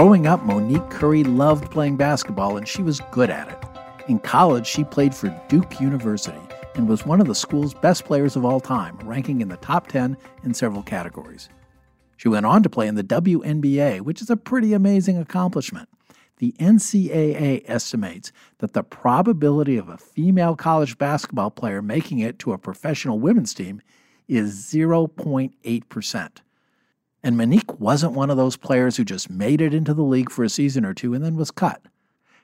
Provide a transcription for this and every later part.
Growing up, Monique Curry loved playing basketball, and she was good at it. In college, she played for Duke University and was one of the school's best players of all time, ranking in the top 10 in several categories. She went on to play in the WNBA, which is a pretty amazing accomplishment. The NCAA estimates that the probability of a female college basketball player making it to a professional women's team is 0.8%. And Monique wasn't one of those players who just made it into the league for a season or two and then was cut.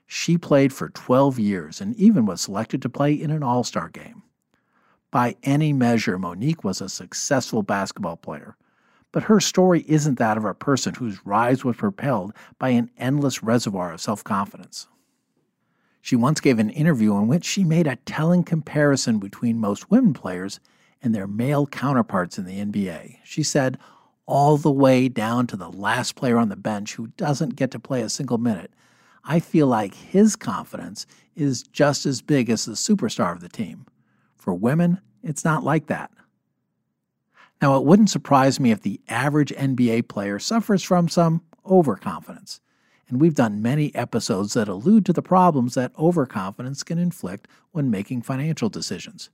She played for 12 years and even was selected to play in an All-Star game. By any measure, Monique was a successful basketball player. But her story isn't that of a person whose rise was propelled by an endless reservoir of self-confidence. She once gave an interview in which she made a telling comparison between most women players and their male counterparts in the NBA. She said, "All the way down to the last player on the bench who doesn't get to play a single minute, I feel like his confidence is just as big as the superstar of the team. For women, it's not like that." Now, it wouldn't surprise me if the average NBA player suffers from some overconfidence, and we've done many episodes that allude to the problems that overconfidence can inflict when making financial decisions.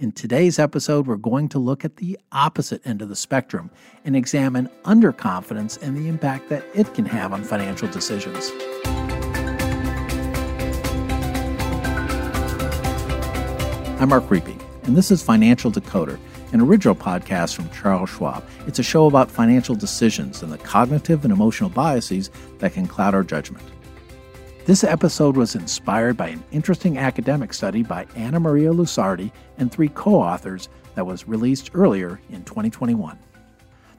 In today's episode, we're going to look at the opposite end of the spectrum and examine underconfidence and the impact that it can have on financial decisions. I'm Mark Riepe, and this is Financial Decoder, an original podcast from Charles Schwab. It's a show about financial decisions and the cognitive and emotional biases that can cloud our judgment. This episode was inspired by an interesting academic study by Anna Maria Lusardi and three co-authors that was released earlier in 2021.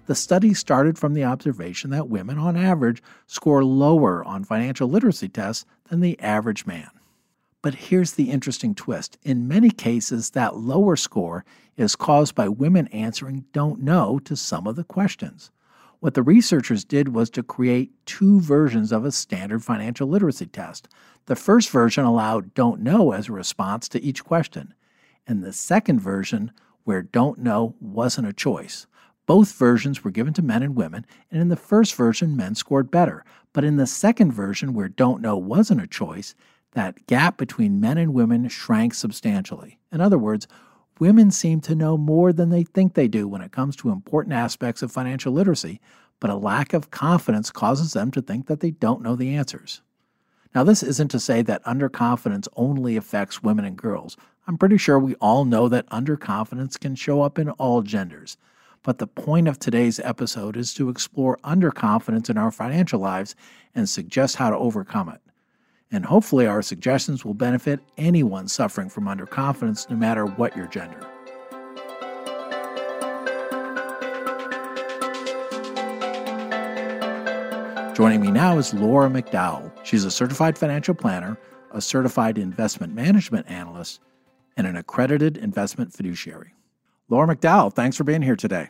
The study started from the observation that women, on average, score lower on financial literacy tests than the average man. But here's the interesting twist. In many cases, that lower score is caused by women answering "don't know" to some of the questions. What the researchers did was to create two versions of a standard financial literacy test. The first version allowed "don't know" as a response to each question, and the second version where "don't know" wasn't a choice. Both versions were given to men and women, and in the first version, men scored better. But in the second version, where "don't know" wasn't a choice, that gap between men and women shrank substantially. In other words, women seem to know more than they think they do when it comes to important aspects of financial literacy, but a lack of confidence causes them to think that they don't know the answers. Now, this isn't to say that underconfidence only affects women and girls. I'm pretty sure we all know that underconfidence can show up in all genders. But the point of today's episode is to explore underconfidence in our financial lives and suggest how to overcome it. And hopefully our suggestions will benefit anyone suffering from underconfidence, no matter what your gender. Joining me now is Laura McDowell. She's a certified financial planner, a certified investment management analyst, and an accredited investment fiduciary. Laura McDowell, thanks for being here today.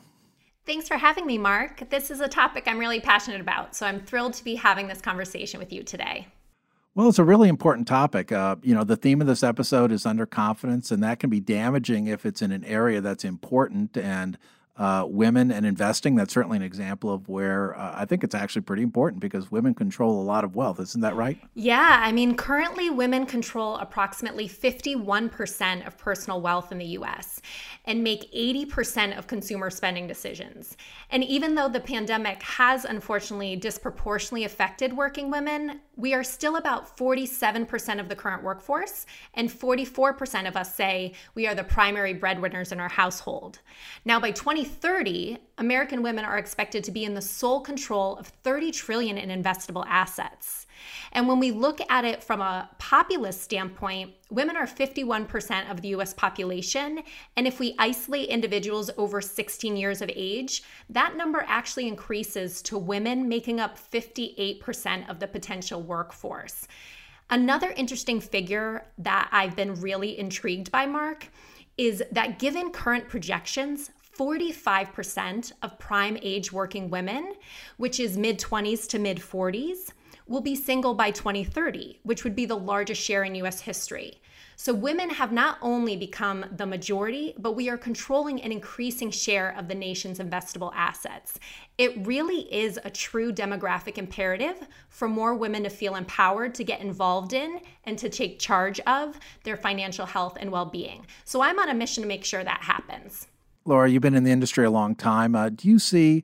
Thanks for having me, Mark. This is a topic I'm really passionate about, so I'm thrilled to be having this conversation with you today. Well, it's a really important topic. The theme of this episode is underconfidence, and that can be damaging if it's in an area that's important. And women and investing, that's certainly an example of where I think it's actually pretty important because women control a lot of wealth. Isn't that right? Yeah. I mean, currently women control approximately 51% of personal wealth in the U.S. and make 80% of consumer spending decisions. And even though the pandemic has unfortunately disproportionately affected working women, we are still about 47% of the current workforce, and 44% of us say we are the primary breadwinners in our household. Now, by 2030, American women are expected to be in the sole control of $30 trillion in investable assets. And when we look at it from a populist standpoint, women are 51% of the U.S. population. And if we isolate individuals over 16 years of age, that number actually increases to women making up 58% of the potential workforce. Another interesting figure that I've been really intrigued by, Mark, is that given current projections, 45% of prime age working women, which is mid-20s to mid-40s, will be single by 2030, which would be the largest share in US history. So women have not only become the majority, but we are controlling an increasing share of the nation's investable assets. It really is a true demographic imperative for more women to feel empowered to get involved in and to take charge of their financial health and well-being. So I'm on a mission to make sure that happens. Laura, you've been in the industry a long time. Do you see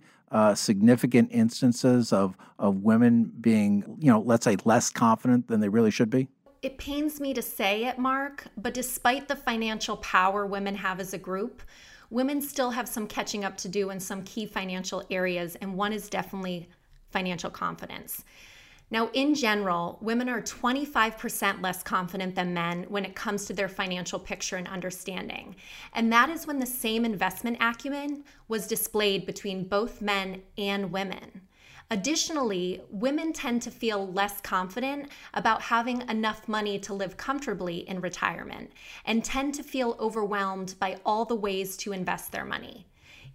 significant instances of women being, let's say, less confident than they really should be? It pains me to say it, Mark, but despite the financial power women have as a group, women still have some catching up to do in some key financial areas, and one is definitely financial confidence. Now, in general, women are 25% less confident than men when it comes to their financial picture and understanding. And that is when the same investment acumen was displayed between both men and women. Additionally, women tend to feel less confident about having enough money to live comfortably in retirement and tend to feel overwhelmed by all the ways to invest their money.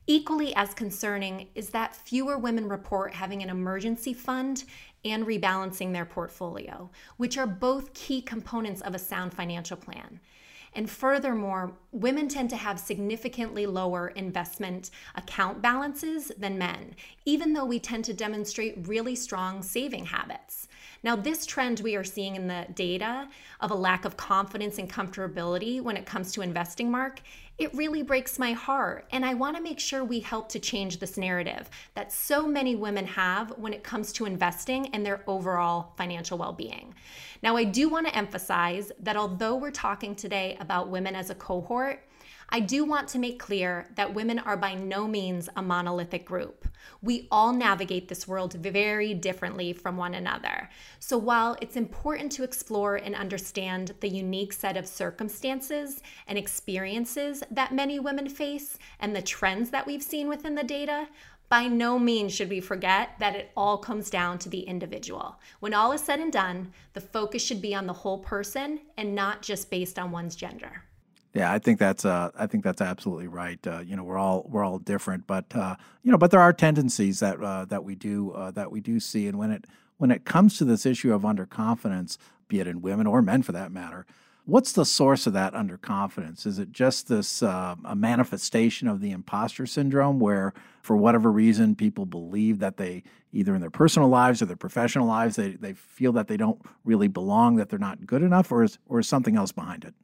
Equally as concerning is that fewer women report having an emergency fund and rebalancing their portfolio, which are both key components of a sound financial plan. And furthermore, women tend to have significantly lower investment account balances than men, even though we tend to demonstrate really strong saving habits. Now, this trend we are seeing in the data of a lack of confidence and comfortability when it comes to investing, Mark, it really breaks my heart. And I want to make sure we help to change this narrative that so many women have when it comes to investing and their overall financial well-being. Now, I do want to emphasize that although we're talking today about women as a cohort, I do want to make clear that women are by no means a monolithic group. We all navigate this world very differently from one another. So while it's important to explore and understand the unique set of circumstances and experiences that many women face and the trends that we've seen within the data, by no means should we forget that it all comes down to the individual. When all is said and done, the focus should be on the whole person and not just based on one's gender. Yeah, I think that's absolutely right. We're all different, but there are tendencies that we do see. And when it comes to this issue of underconfidence, be it in women or men for that matter, what's the source of that underconfidence? Is it just this a manifestation of the imposter syndrome, where for whatever reason people believe that they, either in their personal lives or their professional lives, they feel that they don't really belong, that they're not good enough, or is something else behind it?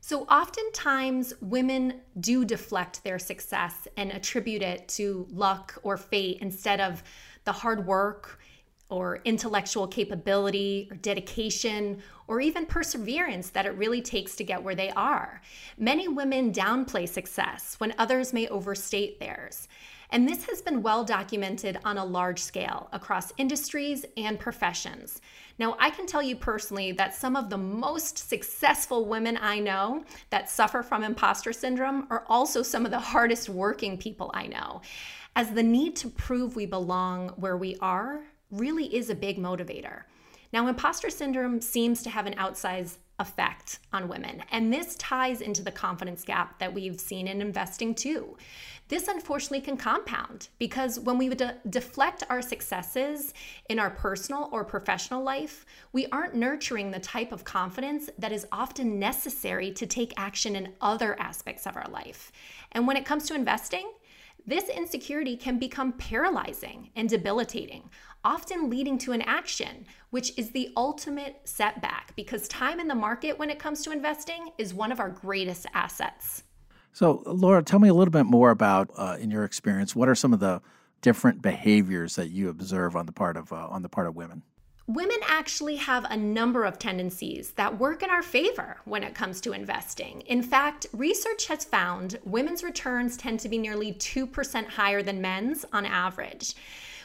So oftentimes women do deflect their success and attribute it to luck or fate instead of the hard work or intellectual capability or dedication or even perseverance that it really takes to get where they are. Many women downplay success when others may overstate theirs. And this has been well documented on a large scale across industries and professions. Now, I can tell you personally that some of the most successful women I know that suffer from imposter syndrome are also some of the hardest working people I know, as the need to prove we belong where we are really is a big motivator. Now, imposter syndrome seems to have an outsized effect on women. And this ties into the confidence gap that we've seen in investing too. This unfortunately can compound because when we deflect our successes in our personal or professional life, we aren't nurturing the type of confidence that is often necessary to take action in other aspects of our life. And when it comes to investing, this insecurity can become paralyzing and debilitating, often leading to inaction, which is the ultimate setback because time in the market when it comes to investing is one of our greatest assets. So, Laura, tell me a little bit more about, in your experience, what are some of the different behaviors that you observe on the part of women? Women actually have a number of tendencies that work in our favor when it comes to investing. In fact, research has found women's returns tend to be nearly 2% higher than men's on average.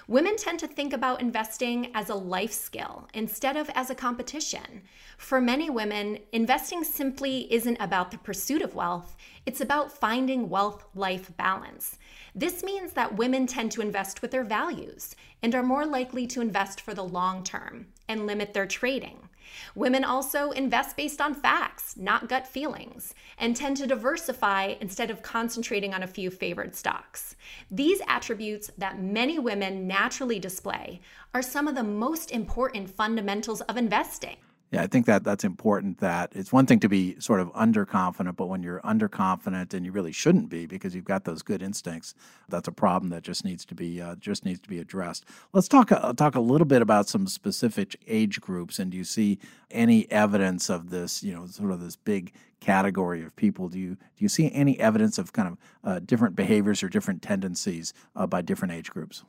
Women tend to think about investing as a life skill instead of as a competition. For many women, investing simply isn't about the pursuit of wealth, it's about finding wealth-life balance. This means that women tend to invest with their values and are more likely to invest for the long term and limit their trading. Women also invest based on facts, not gut feelings, and tend to diversify instead of concentrating on a few favored stocks. These attributes that many women naturally display are some of the most important fundamentals of investing. Yeah, I think that's important, that it's one thing to be sort of underconfident, but when you're underconfident, and you really shouldn't be because you've got those good instincts, that's a problem that just needs to be addressed. Let's talk a little bit about some specific age groups. And do you see any evidence of this, sort of this big category of people? Do you see any evidence of kind of different behaviors or different tendencies by different age groups?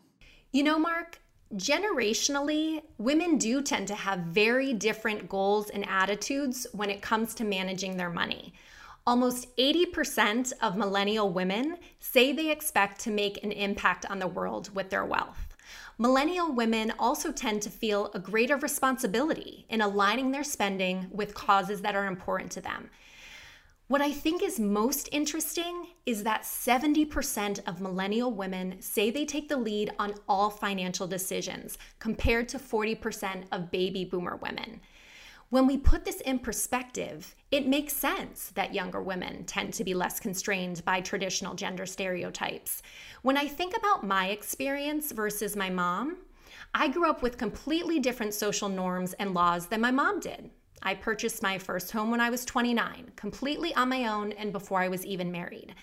Mark, generationally, women do tend to have very different goals and attitudes when it comes to managing their money. Almost 80% of millennial women say they expect to make an impact on the world with their wealth. Millennial women also tend to feel a greater responsibility in aligning their spending with causes that are important to them. What I think is most interesting is that 70% of millennial women say they take the lead on all financial decisions, compared to 40% of baby boomer women. When we put this in perspective, it makes sense that younger women tend to be less constrained by traditional gender stereotypes. When I think about my experience versus my mom, I grew up with completely different social norms and laws than my mom did. I purchased my first home when I was 29, completely on my own and before I was even married.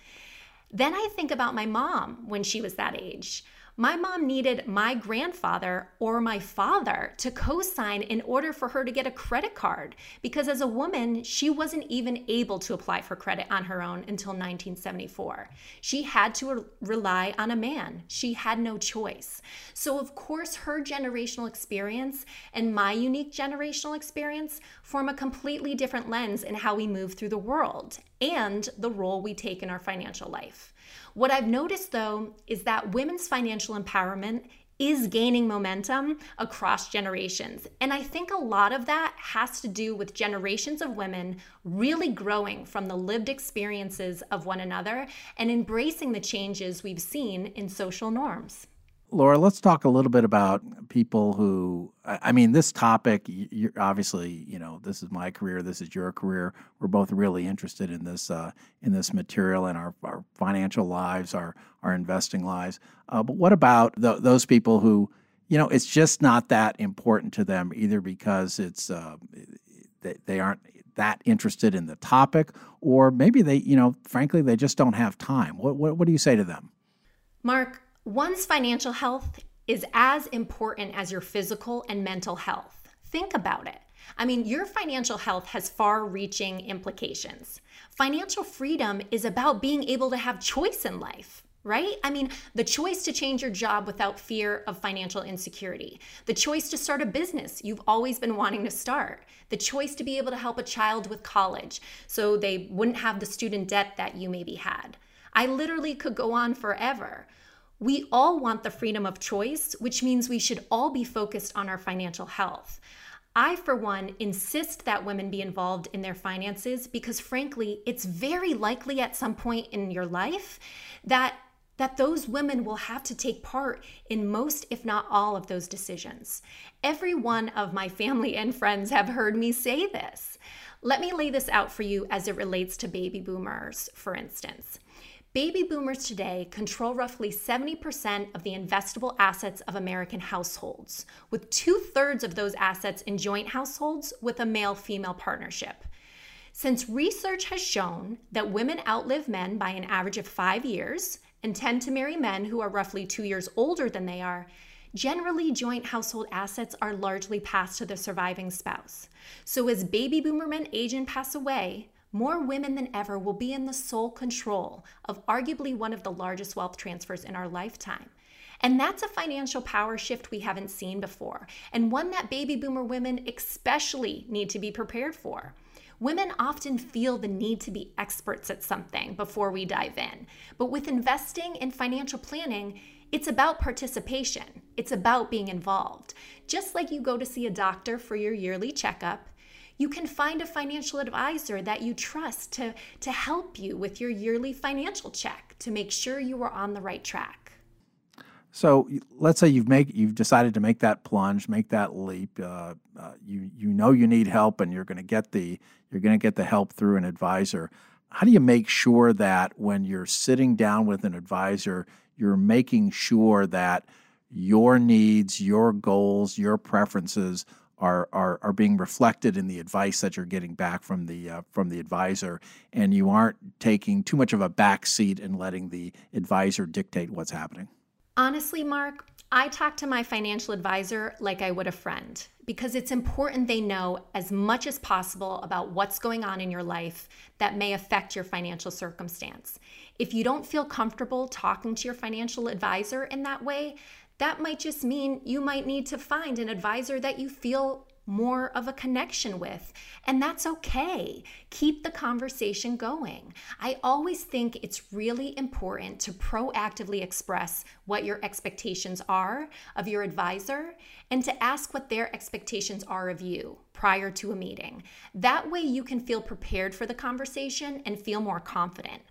Then I think about my mom when she was that age. My mom needed my grandfather or my father to co-sign in order for her to get a credit card, because as a woman, she wasn't even able to apply for credit on her own until 1974. She had to rely on a man. She had no choice. So of course, her generational experience and my unique generational experience form a completely different lens in how we move through the world and the role we take in our financial life. What I've noticed, though, is that women's financial empowerment is gaining momentum across generations. And I think a lot of that has to do with generations of women really growing from the lived experiences of one another and embracing the changes we've seen in social norms. Laura, let's talk a little bit about people who, this topic, you're obviously, this is my career, this is your career. We're both really interested in this material and our financial lives, our investing lives. But what about those people who, it's just not that important to them, either because it's they aren't that interested in the topic, or maybe they, frankly, they just don't have time. What do you say to them? Mark, one's financial health is as important as your physical and mental health. Think about it. Your financial health has far-reaching implications. Financial freedom is about being able to have choice in life, right? The choice to change your job without fear of financial insecurity, the choice to start a business you've always been wanting to start, the choice to be able to help a child with college so they wouldn't have the student debt that you maybe had. I literally could go on forever. We all want the freedom of choice, which means we should all be focused on our financial health. I, for one, insist that women be involved in their finances because, frankly, it's very likely at some point in your life that those women will have to take part in most, if not all, of those decisions. Every one of my family and friends have heard me say this. Let me lay this out for you as it relates to baby boomers, for instance. Baby boomers today control roughly 70% of the investable assets of American households, with 2/3 of those assets in joint households with a male-female partnership. Since research has shown that women outlive men by an average of 5 years and tend to marry men who are roughly 2 years older than they are, generally, joint household assets are largely passed to the surviving spouse. So as baby boomer men age and pass away, more women than ever will be in the sole control of arguably one of the largest wealth transfers in our lifetime. And that's a financial power shift we haven't seen before, and one that baby boomer women especially need to be prepared for. Women often feel the need to be experts at something before we dive in. But with investing and financial planning, it's about participation. It's about being involved. Just like you go to see a doctor for your yearly checkup, you can find a financial advisor that you trust to help you with your yearly financial check to make sure you are on the right track. So let's say you've decided to make that plunge, make that leap. You know you need help, and you're going to get the help through an advisor. How do you make sure that when you're sitting down with an advisor, you're making sure that your needs, your goals, your preferences are being reflected in the advice that you're getting back from the advisor, and you aren't taking too much of a back seat and letting the advisor dictate what's happening? Honestly, Mark, I talk to my financial advisor like I would a friend, because it's important they know as much as possible about what's going on in your life that may affect your financial circumstance. If you don't feel comfortable talking to your financial advisor in that way, that might just mean you might need to find an advisor that you feel more of a connection with. And that's okay. Keep the conversation going. I always think it's really important to proactively express what your expectations are of your advisor and to ask what their expectations are of you prior to a meeting. That way you can feel prepared for the conversation and feel more confident.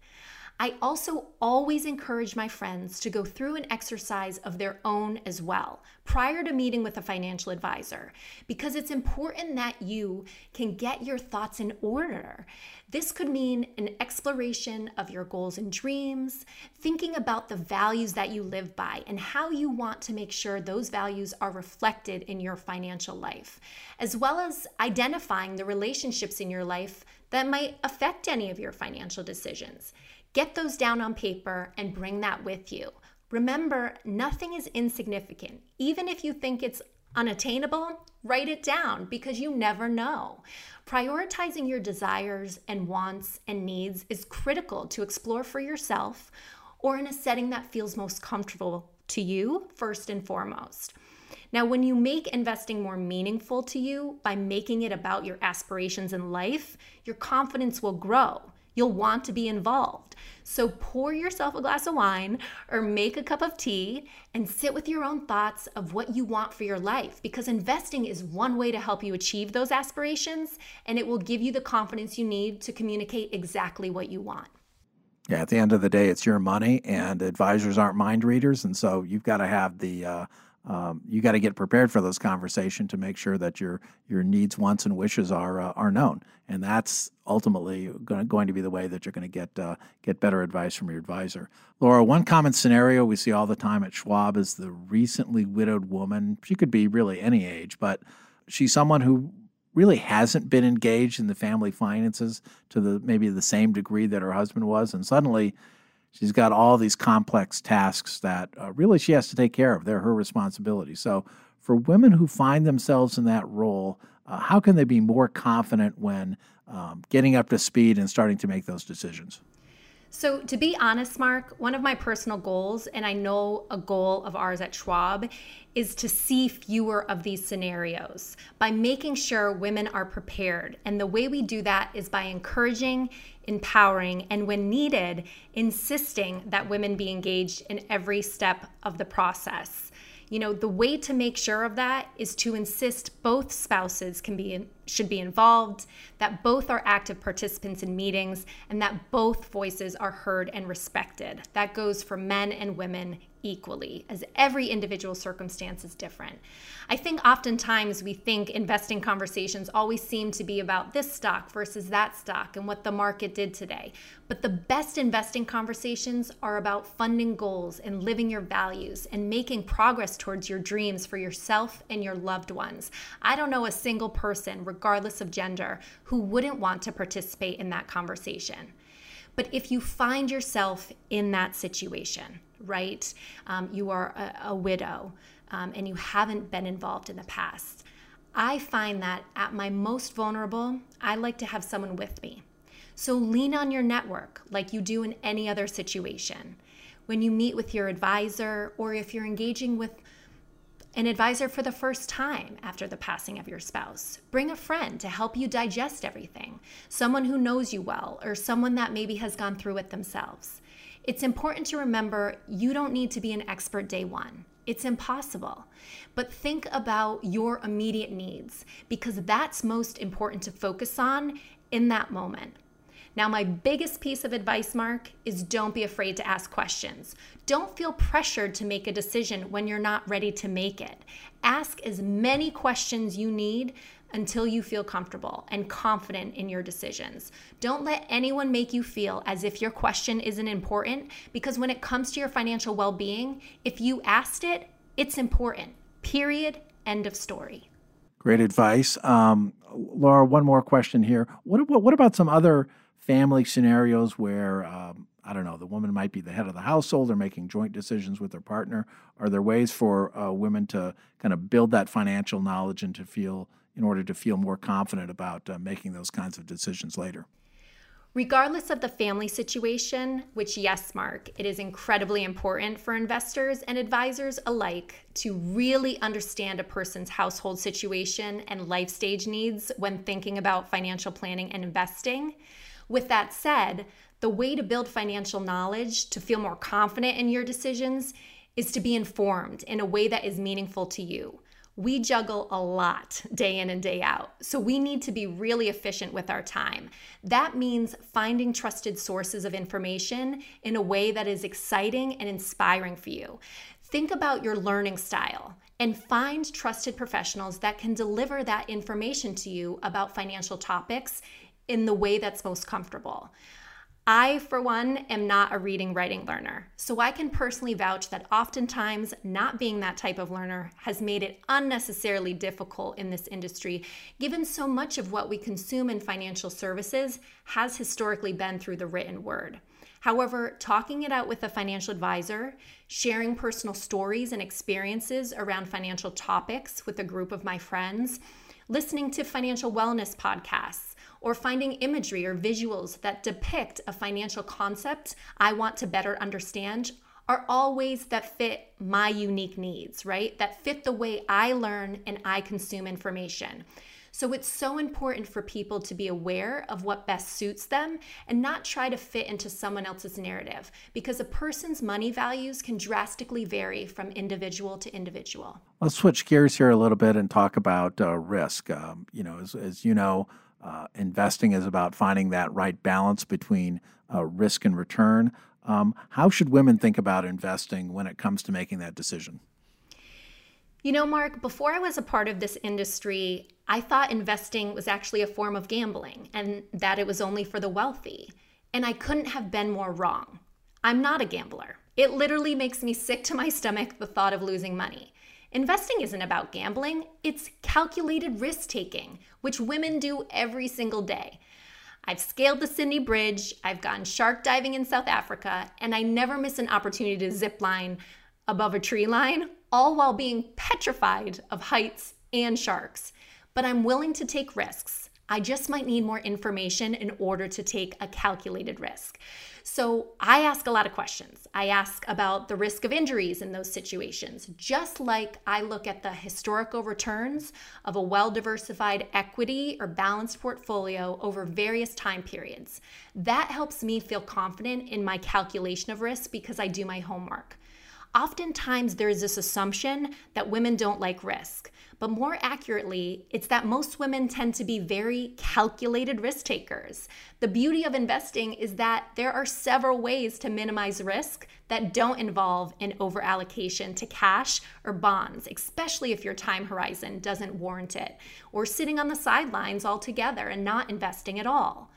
I also always encourage my friends to go through an exercise of their own as well, prior to meeting with a financial advisor, because it's important that you can get your thoughts in order. This could mean an exploration of your goals and dreams, thinking about the values that you live by and how you want to make sure those values are reflected in your financial life, as well as identifying the relationships in your life that might affect any of your financial decisions. Get those down on paper and bring that with you. Remember, nothing is insignificant. Even if you think it's unattainable, write it down, because you never know. Prioritizing your desires and wants and needs is critical to explore for yourself or in a setting that feels most comfortable to you first and foremost. Now, when you make investing more meaningful to you by making it about your aspirations in life, your confidence will grow. You'll want to be involved. So pour yourself a glass of wine or make a cup of tea and sit with your own thoughts of what you want for your life, because investing is one way to help you achieve those aspirations, and it will give you the confidence you need to communicate exactly what you want. Yeah, at the end of the day, it's your money, and advisors aren't mind readers, and so you've got to have the you got to get prepared for those conversations to make sure that your needs, wants, and wishes are known, and that's ultimately going to be the way that you're going to get better advice from your advisor. Laura, one common scenario we see all the time at Schwab is the recently widowed woman. She could be really any age, but she's someone who really hasn't been engaged in the family finances to maybe the same degree that her husband was, and suddenly she's got all these complex tasks that really she has to take care of. They're her responsibility. So for women who find themselves in that role, how can they be more confident when getting up to speed and starting to make those decisions? So to be honest, Mark, one of my personal goals, and I know a goal of ours at Schwab, is to see fewer of these scenarios by making sure women are prepared. And the way we do that is by encouraging, empowering, and when needed, insisting that women be engaged in every step of the process. You know, the way to make sure of that is to insist both spouses should be involved, that both are active participants in meetings, and that both voices are heard and respected. That goes for men and women equally, as every individual circumstance is different. I think oftentimes we think investing conversations always seem to be about this stock versus that stock and what the market did today. But the best investing conversations are about funding goals and living your values and making progress towards your dreams for yourself and your loved ones. I don't know a single person, regardless of gender, who wouldn't want to participate in that conversation. But if you find yourself in that situation, right, you are a widow and you haven't been involved in the past, I find that at my most vulnerable, I like to have someone with me. So lean on your network like you do in any other situation. When you meet with your advisor, or if you're engaging with an advisor for the first time after the passing of your spouse, bring a friend to help you digest everything, someone who knows you well, or someone that maybe has gone through it themselves. It's important to remember you don't need to be an expert day one. It's impossible. But think about your immediate needs, because that's most important to focus on in that moment. Now, my biggest piece of advice, Mark, is don't be afraid to ask questions. Don't feel pressured to make a decision when you're not ready to make it. Ask as many questions you need until you feel comfortable and confident in your decisions. Don't let anyone make you feel as if your question isn't important, because when it comes to your financial well-being, if you asked it, it's important. Period. End of story. Great advice. Laura, one more question here. What about some other family scenarios where, I don't know, the woman might be the head of the household or making joint decisions with her partner? Are there ways for women to kind of build that financial knowledge and to feel, in order to feel more confident about making those kinds of decisions later? Regardless of the family situation, which, yes, Mark, it is incredibly important for investors and advisors alike to really understand a person's household situation and life stage needs when thinking about financial planning and investing. With that said, the way to build financial knowledge to feel more confident in your decisions is to be informed in a way that is meaningful to you. We juggle a lot day in and day out, so we need to be really efficient with our time. That means finding trusted sources of information in a way that is exciting and inspiring for you. Think about your learning style and find trusted professionals that can deliver that information to you about financial topics in the way that's most comfortable. I, for one, am not a reading, writing learner, so I can personally vouch that oftentimes not being that type of learner has made it unnecessarily difficult in this industry, given so much of what we consume in financial services has historically been through the written word. However, talking it out with a financial advisor, sharing personal stories and experiences around financial topics with a group of my friends, listening to financial wellness podcasts, or finding imagery or visuals that depict a financial concept I want to better understand are all ways that fit my unique needs, right? That fit the way I learn and I consume information. So it's so important for people to be aware of what best suits them and not try to fit into someone else's narrative, because a person's money values can drastically vary from individual to individual. Let's switch gears here a little bit and talk about risk. As you know, investing is about finding that right balance between risk and return. How should women think about investing when it comes to making that decision? You know, Mark, before I was a part of this industry, I thought investing was actually a form of gambling and that it was only for the wealthy. And I couldn't have been more wrong. I'm not a gambler. It literally makes me sick to my stomach, the thought of losing money. Investing isn't about gambling, it's calculated risk-taking, which women do every single day. I've scaled the Sydney Bridge, I've gone shark diving in South Africa, and I never miss an opportunity to zip line above a tree line, all while being petrified of heights and sharks. But I'm willing to take risks. I just might need more information in order to take a calculated risk. So I ask a lot of questions. I ask about the risk of injuries in those situations, just like I look at the historical returns of a well-diversified equity or balanced portfolio over various time periods. That helps me feel confident in my calculation of risk because I do my homework. Oftentimes, there is this assumption that women don't like risk, but more accurately, it's that most women tend to be very calculated risk takers. The beauty of investing is that there are several ways to minimize risk that don't involve an overallocation to cash or bonds, especially if your time horizon doesn't warrant it, or sitting on the sidelines altogether and not investing at all.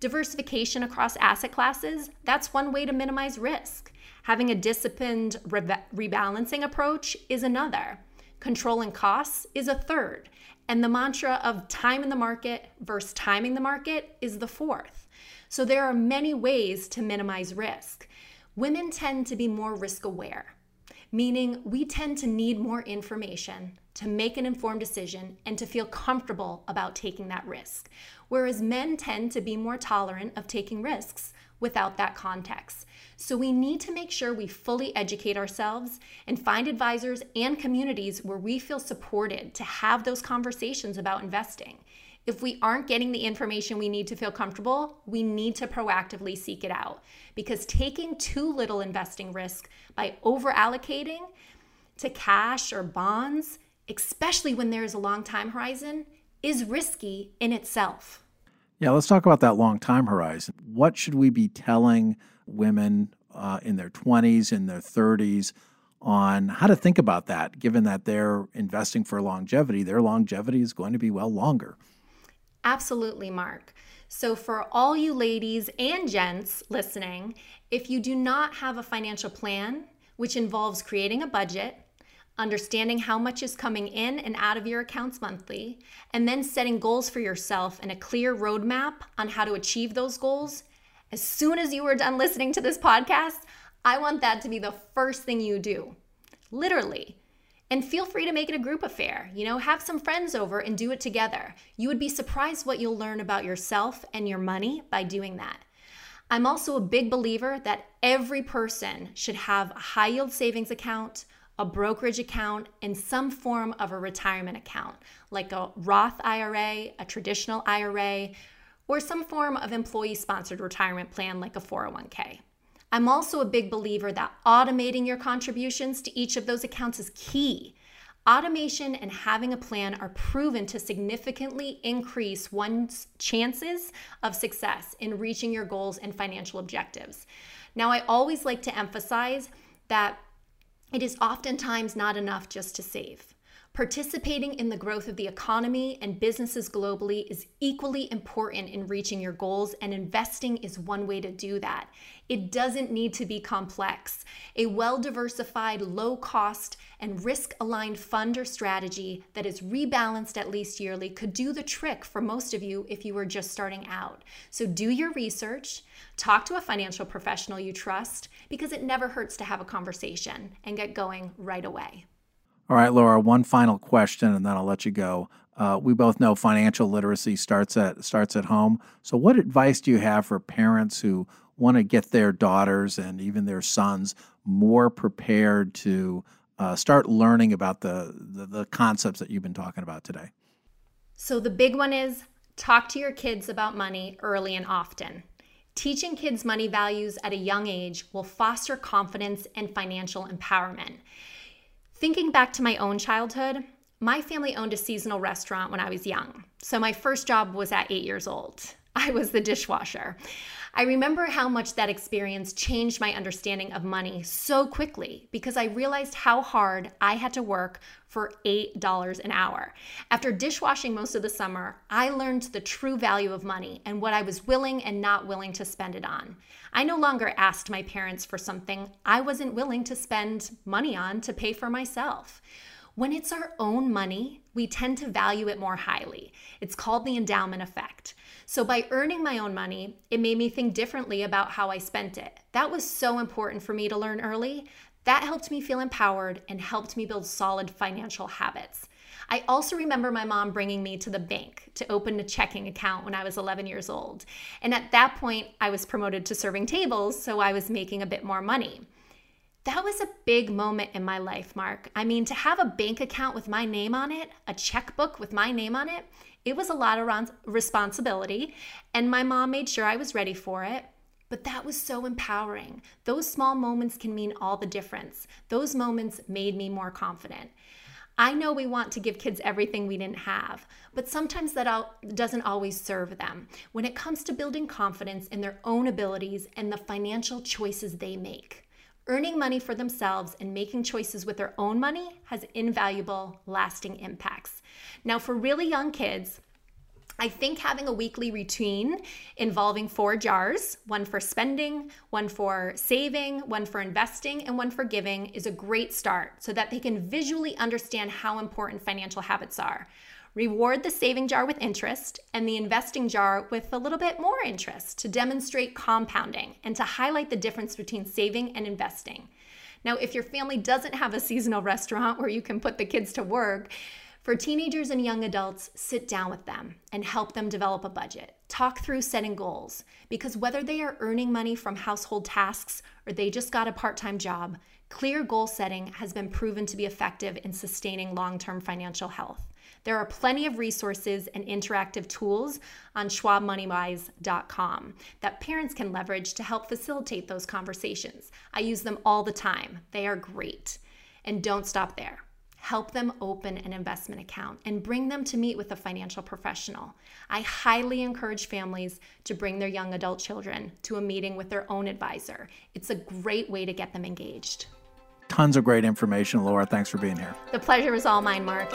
Diversification across asset classes, that's one way to minimize risk. Having a disciplined rebalancing approach is another. Controlling costs is a third. And the mantra of time in the market versus timing the market is the fourth. So there are many ways to minimize risk. Women tend to be more risk aware, meaning we tend to need more information to make an informed decision and to feel comfortable about taking that risk, whereas men tend to be more tolerant of taking risks without that context. So we need to make sure we fully educate ourselves and find advisors and communities where we feel supported to have those conversations about investing. If we aren't getting the information we need to feel comfortable, we need to proactively seek it out, because taking too little investing risk by over-allocating to cash or bonds, especially when there is a long time horizon, is risky in itself. Yeah, let's talk about that long time horizon. What should we be telling women in their 20s, in their 30s, on how to think about that, given that they're investing for longevity? Their longevity is going to be well longer. Absolutely, Mark. So for all you ladies and gents listening, if you do not have a financial plan, which involves creating a budget, understanding how much is coming in and out of your accounts monthly, and then setting goals for yourself and a clear roadmap on how to achieve those goals, as soon as you are done listening to this podcast, I want that to be the first thing you do, literally. And feel free to make it a group affair. You know, have some friends over and do it together. You would be surprised what you'll learn about yourself and your money by doing that. I'm also a big believer that every person should have a high-yield savings account, a brokerage account, and some form of a retirement account, like a Roth IRA, a traditional IRA, or some form of employee-sponsored retirement plan like a 401k. I'm also a big believer that automating your contributions to each of those accounts is key. Automation and having a plan are proven to significantly increase one's chances of success in reaching your goals and financial objectives. Now, I always like to emphasize that it is oftentimes not enough just to save. Participating in the growth of the economy and businesses globally is equally important in reaching your goals, and investing is one way to do that. It doesn't need to be complex. A well-diversified, low-cost, and risk-aligned fund or strategy that is rebalanced at least yearly could do the trick for most of you if you were just starting out. So do your research, talk to a financial professional you trust, because it never hurts to have a conversation and get going right away. All right, Laura, one final question, and then I'll let you go. We both know financial literacy starts at home. So what advice do you have for parents who want to get their daughters and even their sons more prepared to start learning about the concepts that you've been talking about today? So the big one is talk to your kids about money early and often. Teaching kids money values at a young age will foster confidence and financial empowerment. Thinking back to my own childhood, my family owned a seasonal restaurant when I was young. So my first job was at 8 years old. I was the dishwasher. I remember how much that experience changed my understanding of money so quickly because I realized how hard I had to work for $8 an hour. After dishwashing most of the summer, I learned the true value of money and what I was willing and not willing to spend it on. I no longer asked my parents for something I wasn't willing to spend money on to pay for myself. When it's our own money, we tend to value it more highly. It's called the endowment effect. So by earning my own money, it made me think differently about how I spent it. That was so important for me to learn early. That helped me feel empowered and helped me build solid financial habits. I also remember my mom bringing me to the bank to open a checking account when I was 11 years old. And at that point, I was promoted to serving tables, so I was making a bit more money. That was a big moment in my life, Mark. I mean, to have a bank account with my name on it, a checkbook with my name on it, it was a lot of responsibility, and my mom made sure I was ready for it. But that was so empowering. Those small moments can mean all the difference. Those moments made me more confident. I know we want to give kids everything we didn't have, but sometimes that doesn't always serve them when it comes to building confidence in their own abilities and the financial choices they make. Earning money for themselves and making choices with their own money has invaluable, lasting impacts. Now, for really young kids, I think having a weekly routine involving 4 jars, one for spending, one for saving, one for investing, and one for giving is a great start so that they can visually understand how important financial habits are. Reward the saving jar with interest and the investing jar with a little bit more interest to demonstrate compounding and to highlight the difference between saving and investing. Now, if your family doesn't have a seasonal restaurant where you can put the kids to work, for teenagers and young adults, sit down with them and help them develop a budget. Talk through setting goals, because whether they are earning money from household tasks or they just got a part-time job, clear goal setting has been proven to be effective in sustaining long-term financial health. There are plenty of resources and interactive tools on SchwabMoneyWise.com that parents can leverage to help facilitate those conversations. I use them all the time. They are great. And don't stop there. help them open an investment account and bring them to meet with a financial professional. I highly encourage families to bring their young adult children to a meeting with their own advisor. It's a great way to get them engaged. Tons of great information, Laura. Thanks for being here. The pleasure was all mine, Mark.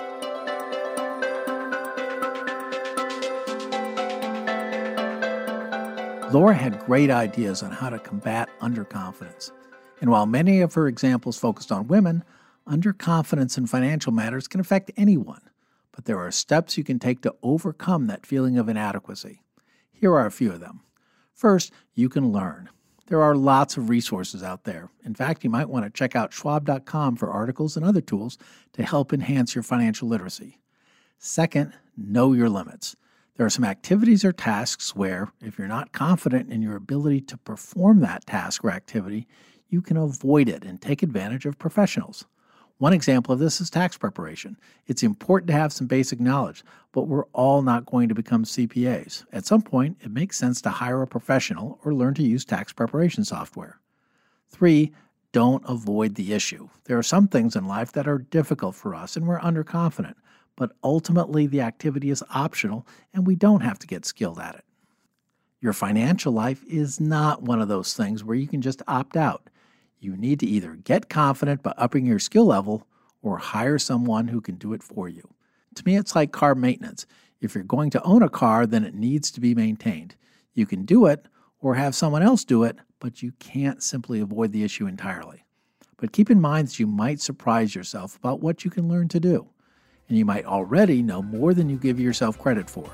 Laura had great ideas on how to combat underconfidence. And while many of her examples focused on women, underconfidence in financial matters can affect anyone, but there are steps you can take to overcome that feeling of inadequacy. Here are a few of them. First, you can learn. There are lots of resources out there. In fact, you might want to check out Schwab.com for articles and other tools to help enhance your financial literacy. Second, know your limits. There are some activities or tasks where, if you're not confident in your ability to perform that task or activity, you can avoid it and take advantage of professionals. One example of this is tax preparation. It's important to have some basic knowledge, but we're all not going to become CPAs. At some point, it makes sense to hire a professional or learn to use tax preparation software. 3, don't avoid the issue. There are some things in life that are difficult for us and we're underconfident, but ultimately the activity is optional and we don't have to get skilled at it. Your financial life is not one of those things where you can just opt out. You need to either get confident by upping your skill level or hire someone who can do it for you. To me, it's like car maintenance. If you're going to own a car, then it needs to be maintained. You can do it or have someone else do it, but you can't simply avoid the issue entirely. But keep in mind that you might surprise yourself about what you can learn to do, and you might already know more than you give yourself credit for.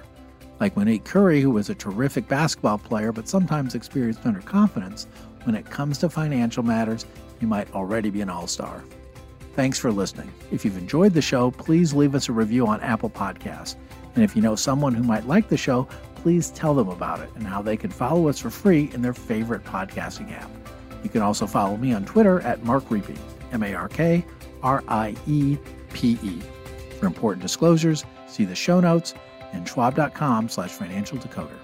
Like Monique Curry, who was a terrific basketball player but sometimes experienced underconfidence, when it comes to financial matters, you might already be an all-star. Thanks for listening. If you've enjoyed the show, please leave us a review on Apple Podcasts. And if you know someone who might like the show, please tell them about it and how they can follow us for free in their favorite podcasting app. You can also follow me on Twitter at Mark Riepe, M-A-R-K-R-I-E-P-E. For important disclosures, see the show notes and schwab.com/financial decoder.